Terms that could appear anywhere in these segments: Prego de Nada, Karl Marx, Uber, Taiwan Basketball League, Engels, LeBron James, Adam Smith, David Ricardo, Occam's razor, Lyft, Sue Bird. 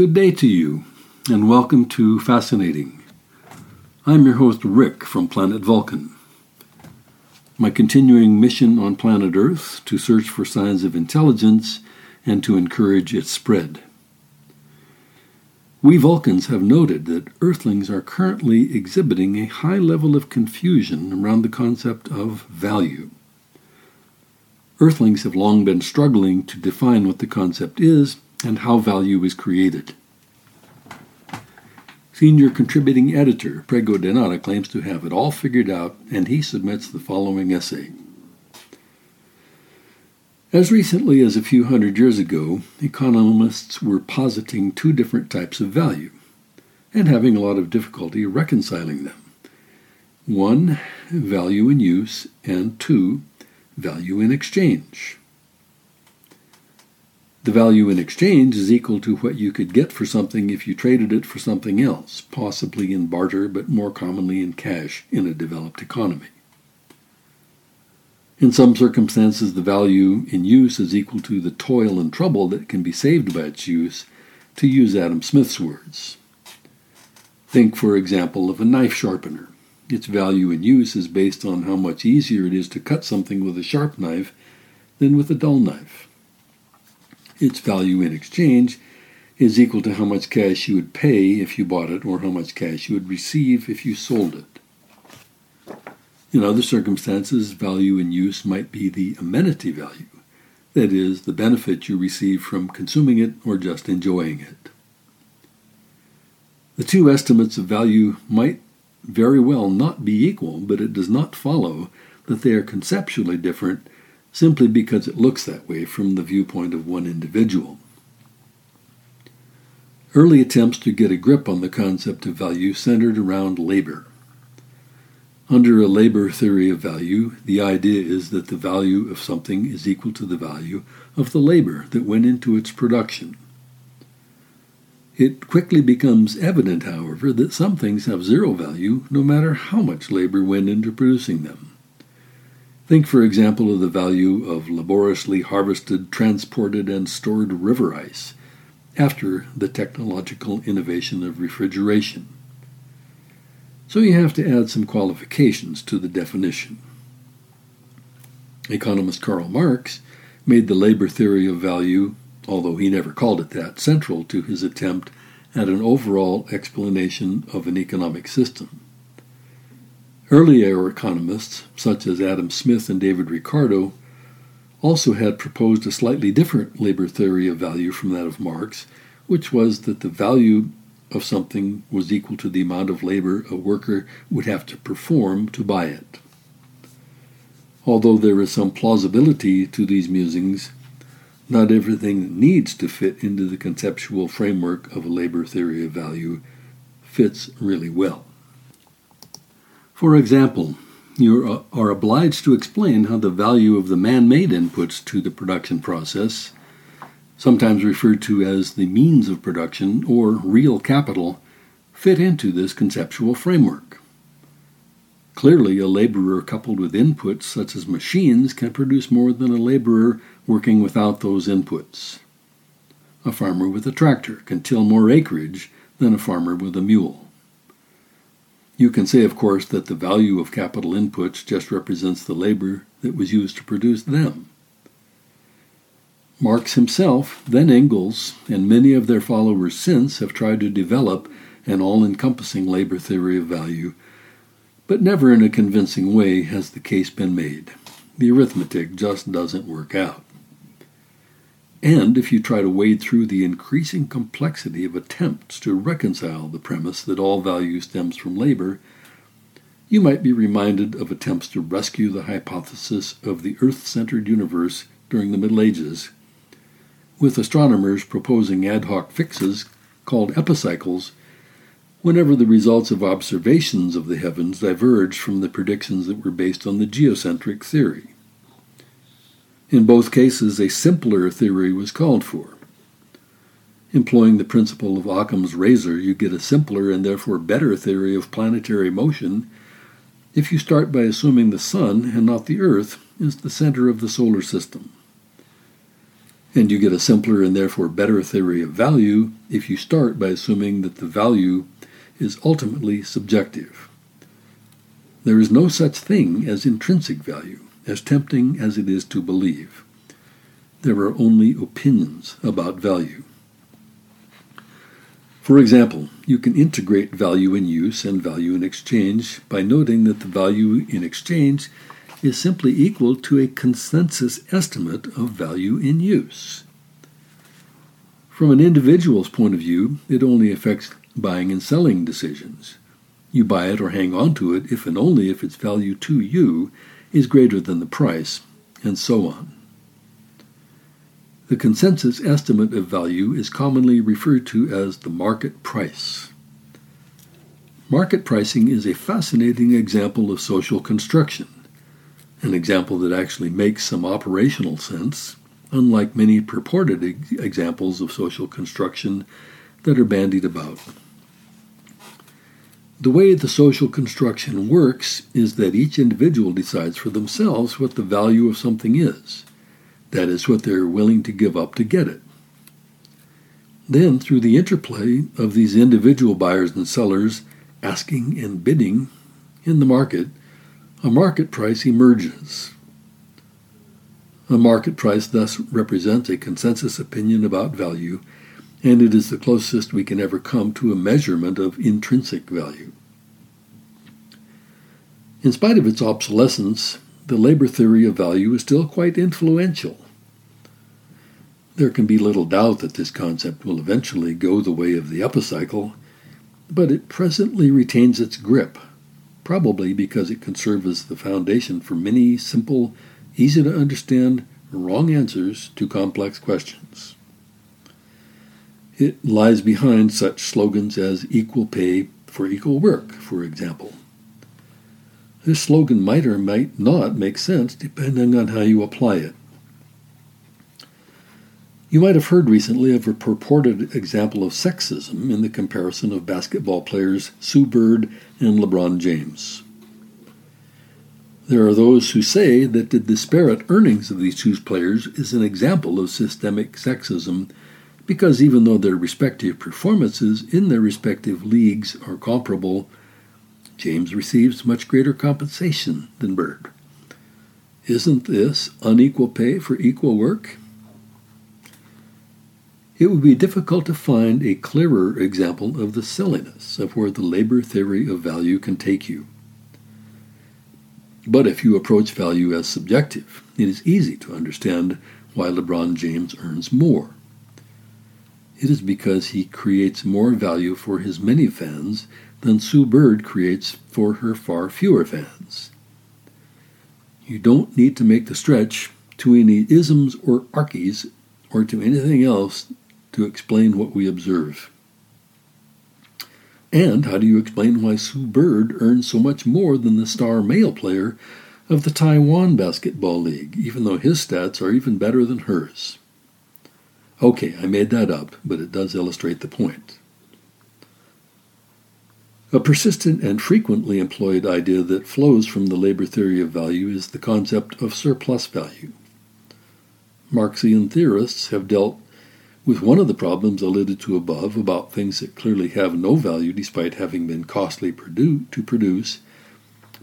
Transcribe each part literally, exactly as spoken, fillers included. Good day to you, and welcome to Fascinating. I'm your host, Rick, from Planet Vulcan. My continuing mission on planet Earth to search for signs of intelligence and to encourage its spread. We Vulcans have noted that Earthlings are currently exhibiting a high level of confusion around the concept of value. Earthlings have long been struggling to define what the concept is and how value is created. Senior contributing editor Prego de Nada claims to have it all figured out, and he submits the following essay. As recently as a few hundred years ago, economists were positing two different types of value, and having a lot of difficulty reconciling them. One, value in use, and two, value in exchange. The value in exchange is equal to what you could get for something if you traded it for something else, possibly in barter, but more commonly in cash in a developed economy. In some circumstances, the value in use is equal to the toil and trouble that can be saved by its use, to use Adam Smith's words. Think, for example, of a knife sharpener. Its value in use is based on how much easier it is to cut something with a sharp knife than with a dull knife. Its value in exchange is equal to how much cash you would pay if you bought it or how much cash you would receive if you sold it. In other circumstances, value in use might be the amenity value, that is, the benefit you receive from consuming it or just enjoying it. The two estimates of value might very well not be equal, but it does not follow that they are conceptually different simply because it looks that way from the viewpoint of one individual. Early attempts to get a grip on the concept of value centered around labor. Under a labor theory of value, the idea is that the value of something is equal to the value of the labor that went into its production. It quickly becomes evident, however, that some things have zero value no matter how much labor went into producing them. Think, for example, of the value of laboriously harvested, transported, and stored river ice after the technological innovation of refrigeration. So you have to add some qualifications to the definition. Economist Karl Marx made the labor theory of value, although he never called it that, central to his attempt at an overall explanation of an economic system. Earlier economists, such as Adam Smith and David Ricardo, also had proposed a slightly different labor theory of value from that of Marx, which was that the value of something was equal to the amount of labor a worker would have to perform to buy it. Although there is some plausibility to these musings, not everything that needs to fit into the conceptual framework of a labor theory of value fits really well. For example, you are obliged to explain how the value of the man-made inputs to the production process, sometimes referred to as the means of production or real capital, fit into this conceptual framework. Clearly, a laborer coupled with inputs such as machines can produce more than a laborer working without those inputs. A farmer with a tractor can till more acreage than a farmer with a mule. You can say, of course, that the value of capital inputs just represents the labor that was used to produce them. Marx himself, then Engels, and many of their followers since have tried to develop an all-encompassing labor theory of value, but never in a convincing way has the case been made. The arithmetic just doesn't work out. And if you try to wade through the increasing complexity of attempts to reconcile the premise that all value stems from labor, you might be reminded of attempts to rescue the hypothesis of the Earth-centered universe during the Middle Ages, with astronomers proposing ad hoc fixes called epicycles whenever the results of observations of the heavens diverged from the predictions that were based on the geocentric theory. In both cases, a simpler theory was called for. Employing the principle of Occam's razor, you get a simpler and therefore better theory of planetary motion if you start by assuming the Sun, and not the Earth, is the center of the solar system. And you get a simpler and therefore better theory of value if you start by assuming that the value is ultimately subjective. There is no such thing as intrinsic value, as tempting as it is to believe. There are only opinions about value. For example, you can integrate value in use and value in exchange by noting that the value in exchange is simply equal to a consensus estimate of value in use. From an individual's point of view, it only affects buying and selling decisions. You buy it or hang on to it if and only if its value to you is greater than the price, and so on. The consensus estimate of value is commonly referred to as the market price. Market pricing is a fascinating example of social construction, an example that actually makes some operational sense, unlike many purported ex- examples of social construction that are bandied about. The way the social construction works is that each individual decides for themselves what the value of something is, that is, what they're willing to give up to get it. Then, through the interplay of these individual buyers and sellers asking and bidding in the market, a market price emerges. A market price thus represents a consensus opinion about value, and it is the closest we can ever come to a measurement of intrinsic value. In spite of its obsolescence, the labor theory of value is still quite influential. There can be little doubt that this concept will eventually go the way of the epicycle, but it presently retains its grip, probably because it can serve as the foundation for many simple, easy-to-understand, wrong answers to complex questions. It lies behind such slogans as equal pay for equal work, for example. This slogan might or might not make sense depending on how you apply it. You might have heard recently of a purported example of sexism in the comparison of basketball players Sue Bird and LeBron James. There are those who say that the disparate earnings of these two players is an example of systemic sexism because even though their respective performances in their respective leagues are comparable, James receives much greater compensation than Bird. Isn't this unequal pay for equal work? It would be difficult to find a clearer example of the silliness of where the labor theory of value can take you. But if you approach value as subjective, it is easy to understand why LeBron James earns more. It is because he creates more value for his many fans than Sue Bird creates for her far fewer fans. You don't need to make the stretch to any isms or archies or to anything else to explain what we observe. And how do you explain why Sue Bird earned so much more than the star male player of the Taiwan Basketball League, even though his stats are even better than hers? Okay, I made that up, but it does illustrate the point. A persistent and frequently employed idea that flows from the labor theory of value is the concept of surplus value. Marxian theorists have dealt with one of the problems alluded to above about things that clearly have no value despite having been costly produ- to produce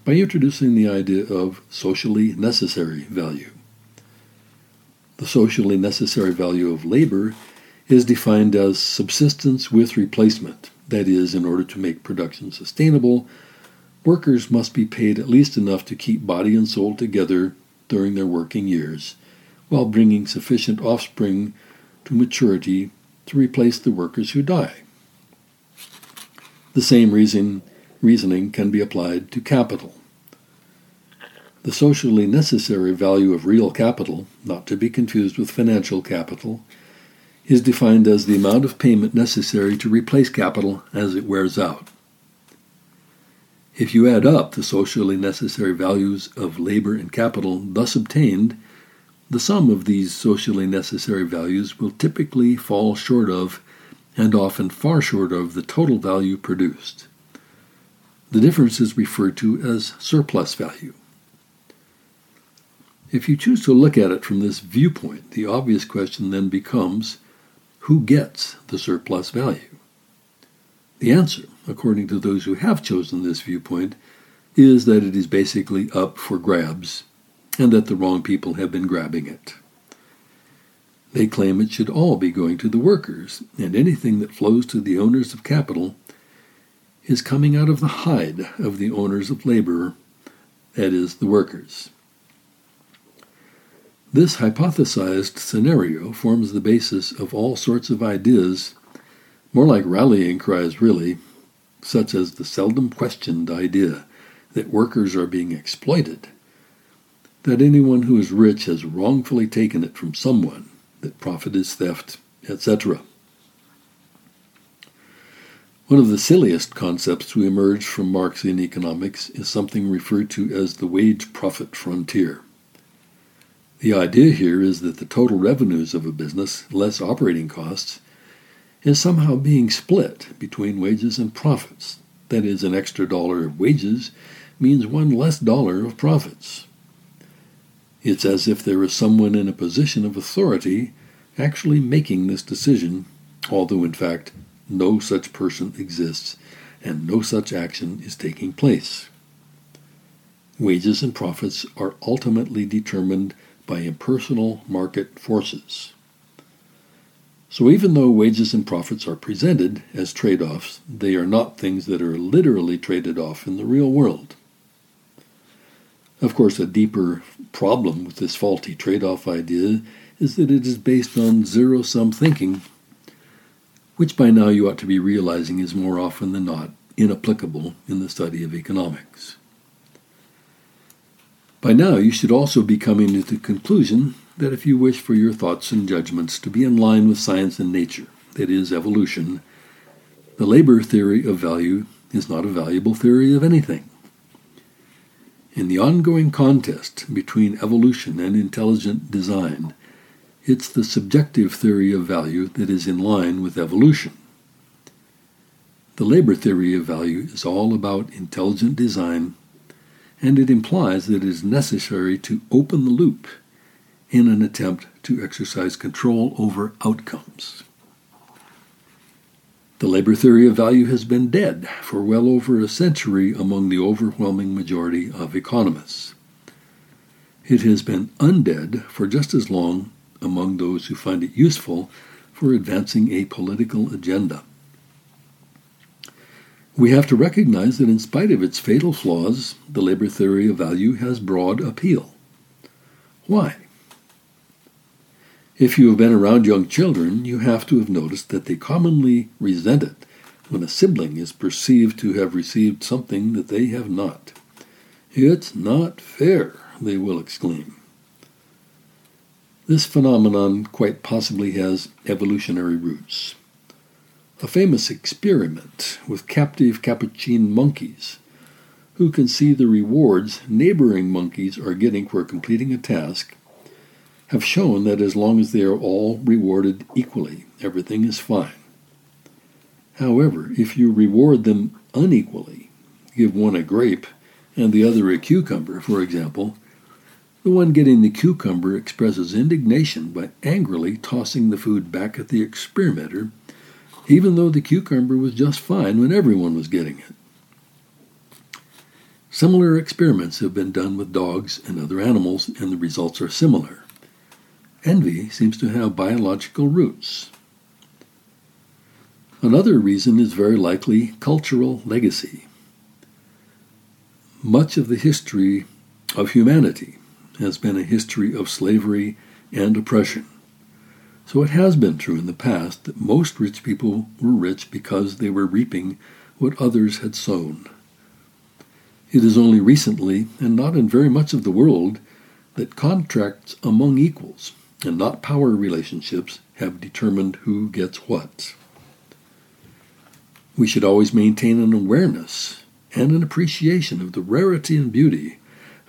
by introducing the idea of socially necessary value. The socially necessary value of labor is defined as subsistence with replacement. That is, in order to make production sustainable, workers must be paid at least enough to keep body and soul together during their working years, while bringing sufficient offspring to maturity to replace the workers who die. The same reason, reasoning can be applied to capital. The socially necessary value of real capital, not to be confused with financial capital, is defined as the amount of payment necessary to replace capital as it wears out. If you add up the socially necessary values of labor and capital thus obtained, the sum of these socially necessary values will typically fall short of, and often far short of, the total value produced. The difference is referred to as surplus value. If you choose to look at it from this viewpoint, the obvious question then becomes, who gets the surplus value? The answer, according to those who have chosen this viewpoint, is that it is basically up for grabs, and that the wrong people have been grabbing it. They claim it should all be going to the workers, and anything that flows to the owners of capital is coming out of the hide of the owners of labor, that is, the workers. This hypothesized scenario forms the basis of all sorts of ideas, more like rallying cries really, such as the seldom questioned idea that workers are being exploited, that anyone who is rich has wrongfully taken it from someone, that profit is theft, et cetera. One of the silliest concepts to emerge from Marxian economics is something referred to as the wage-profit frontier. The idea here is that the total revenues of a business, less operating costs, is somehow being split between wages and profits. That is, an extra dollar of wages means one less dollar of profits. It's as if there is someone in a position of authority actually making this decision, although in fact no such person exists and no such action is taking place. Wages and profits are ultimately determined by impersonal market forces. So even though wages and profits are presented as trade-offs, they are not things that are literally traded off in the real world. Of course, a deeper problem with this faulty trade-off idea is that it is based on zero-sum thinking, which by now you ought to be realizing is more often than not inapplicable in the study of economics. By now, you should also be coming to the conclusion that if you wish for your thoughts and judgments to be in line with science and nature, that is, evolution, the labor theory of value is not a valuable theory of anything. In the ongoing contest between evolution and intelligent design, it's the subjective theory of value that is in line with evolution. The labor theory of value is all about intelligent design, and it implies that it is necessary to open the loop in an attempt to exercise control over outcomes. The labor theory of value has been dead for well over a century among the overwhelming majority of economists. It has been undead for just as long among those who find it useful for advancing a political agenda. We have to recognize that in spite of its fatal flaws, the labor theory of value has broad appeal. Why? If you have been around young children, you have to have noticed that they commonly resent it when a sibling is perceived to have received something that they have not. "It's not fair," they will exclaim. This phenomenon quite possibly has evolutionary roots. A famous experiment with captive capuchin monkeys, who can see the rewards neighboring monkeys are getting for completing a task, have shown that as long as they are all rewarded equally, everything is fine. However, if you reward them unequally, give one a grape and the other a cucumber, for example, the one getting the cucumber expresses indignation by angrily tossing the food back at the experimenter, even though the cucumber was just fine when everyone was getting it. Similar experiments have been done with dogs and other animals, and the results are similar. Envy seems to have biological roots. Another reason is very likely cultural legacy. Much of the history of humanity has been a history of slavery and oppression. So it has been true in the past that most rich people were rich because they were reaping what others had sown. It is only recently, and not in very much of the world, that contracts among equals, and not power relationships, have determined who gets what. We should always maintain an awareness and an appreciation of the rarity and beauty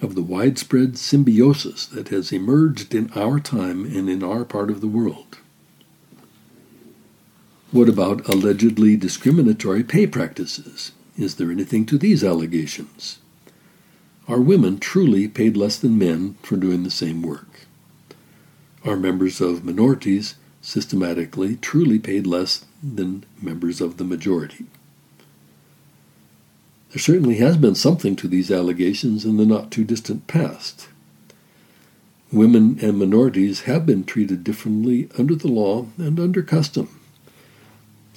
of the widespread symbiosis that has emerged in our time and in our part of the world. What about allegedly discriminatory pay practices? Is there anything to these allegations? Are women truly paid less than men for doing the same work? Are members of minorities systematically truly paid less than members of the majority? There certainly has been something to these allegations in the not-too-distant past. Women and minorities have been treated differently under the law and under custom,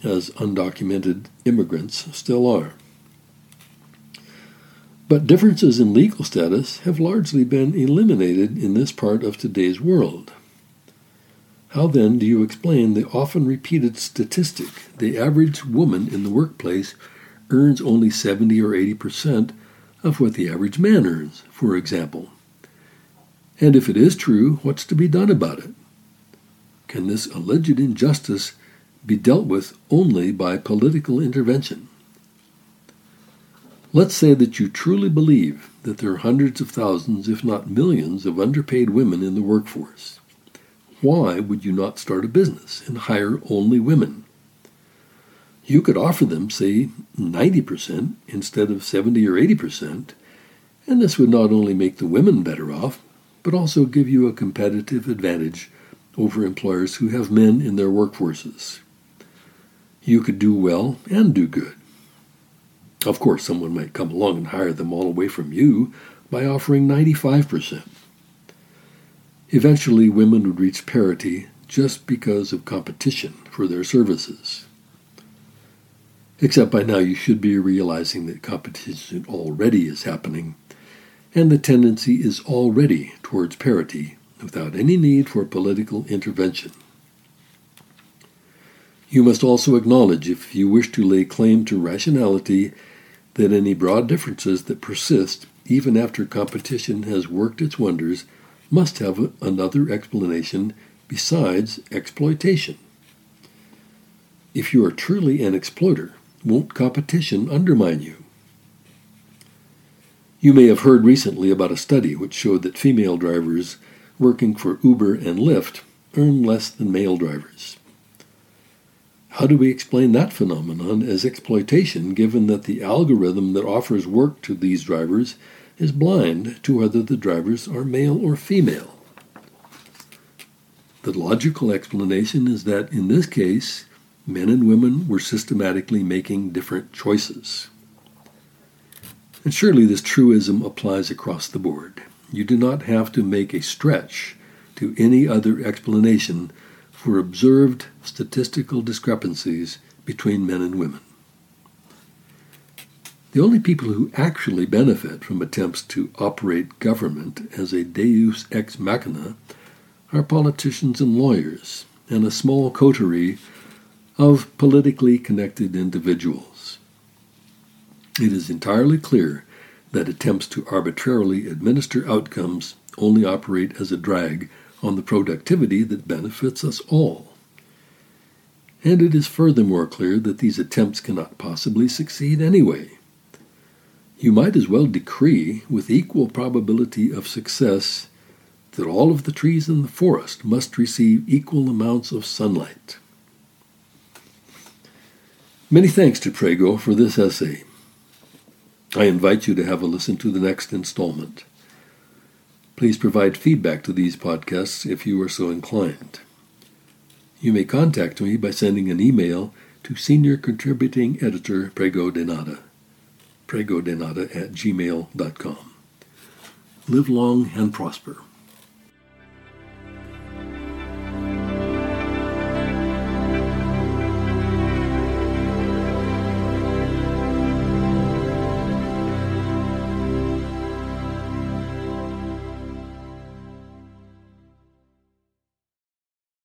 as undocumented immigrants still are. But differences in legal status have largely been eliminated in this part of today's world. How then do you explain the often repeated statistic the average woman in the workplace earns only seventy or eighty percent of what the average man earns, for example? And if it is true, what's to be done about it? Can this alleged injustice be dealt with only by political intervention? Let's say that you truly believe that there are hundreds of thousands, if not millions, of underpaid women in the workforce. Why would you not start a business and hire only women? You could offer them, say, ninety percent instead of seventy or eighty percent, and this would not only make the women better off, but also give you a competitive advantage over employers who have men in their workforces. You could do well and do good. Of course, someone might come along and hire them all away from you by offering ninety-five percent. Eventually, women would reach parity just because of competition for their services. Except by now you should be realizing that competition already is happening, and the tendency is already towards parity without any need for political intervention. You must also acknowledge, if you wish to lay claim to rationality, that any broad differences that persist even after competition has worked its wonders must have another explanation besides exploitation. If you are truly an exploiter, won't competition undermine you? You may have heard recently about a study which showed that female drivers working for Uber and Lyft earn less than male drivers. How do we explain that phenomenon as exploitation, given that the algorithm that offers work to these drivers is blind to whether the drivers are male or female? The logical explanation is that, in this case, men and women were systematically making different choices. And surely this truism applies across the board. You do not have to make a stretch to any other explanation for observed statistical discrepancies between men and women. The only people who actually benefit from attempts to operate government as a deus ex machina are politicians and lawyers, and a small coterie of politically connected individuals. It is entirely clear that attempts to arbitrarily administer outcomes only operate as a drag on the productivity that benefits us all. And it is furthermore clear that these attempts cannot possibly succeed anyway. You might as well decree, with equal probability of success, that all of the trees in the forest must receive equal amounts of sunlight. Many thanks to Prego for this essay. I invite you to have a listen to the next installment. Please provide feedback to these podcasts if you are so inclined. You may contact me by sending an email to Senior Contributing Editor Prego de Nada, prego de nada at gmail dot com. Live long and prosper.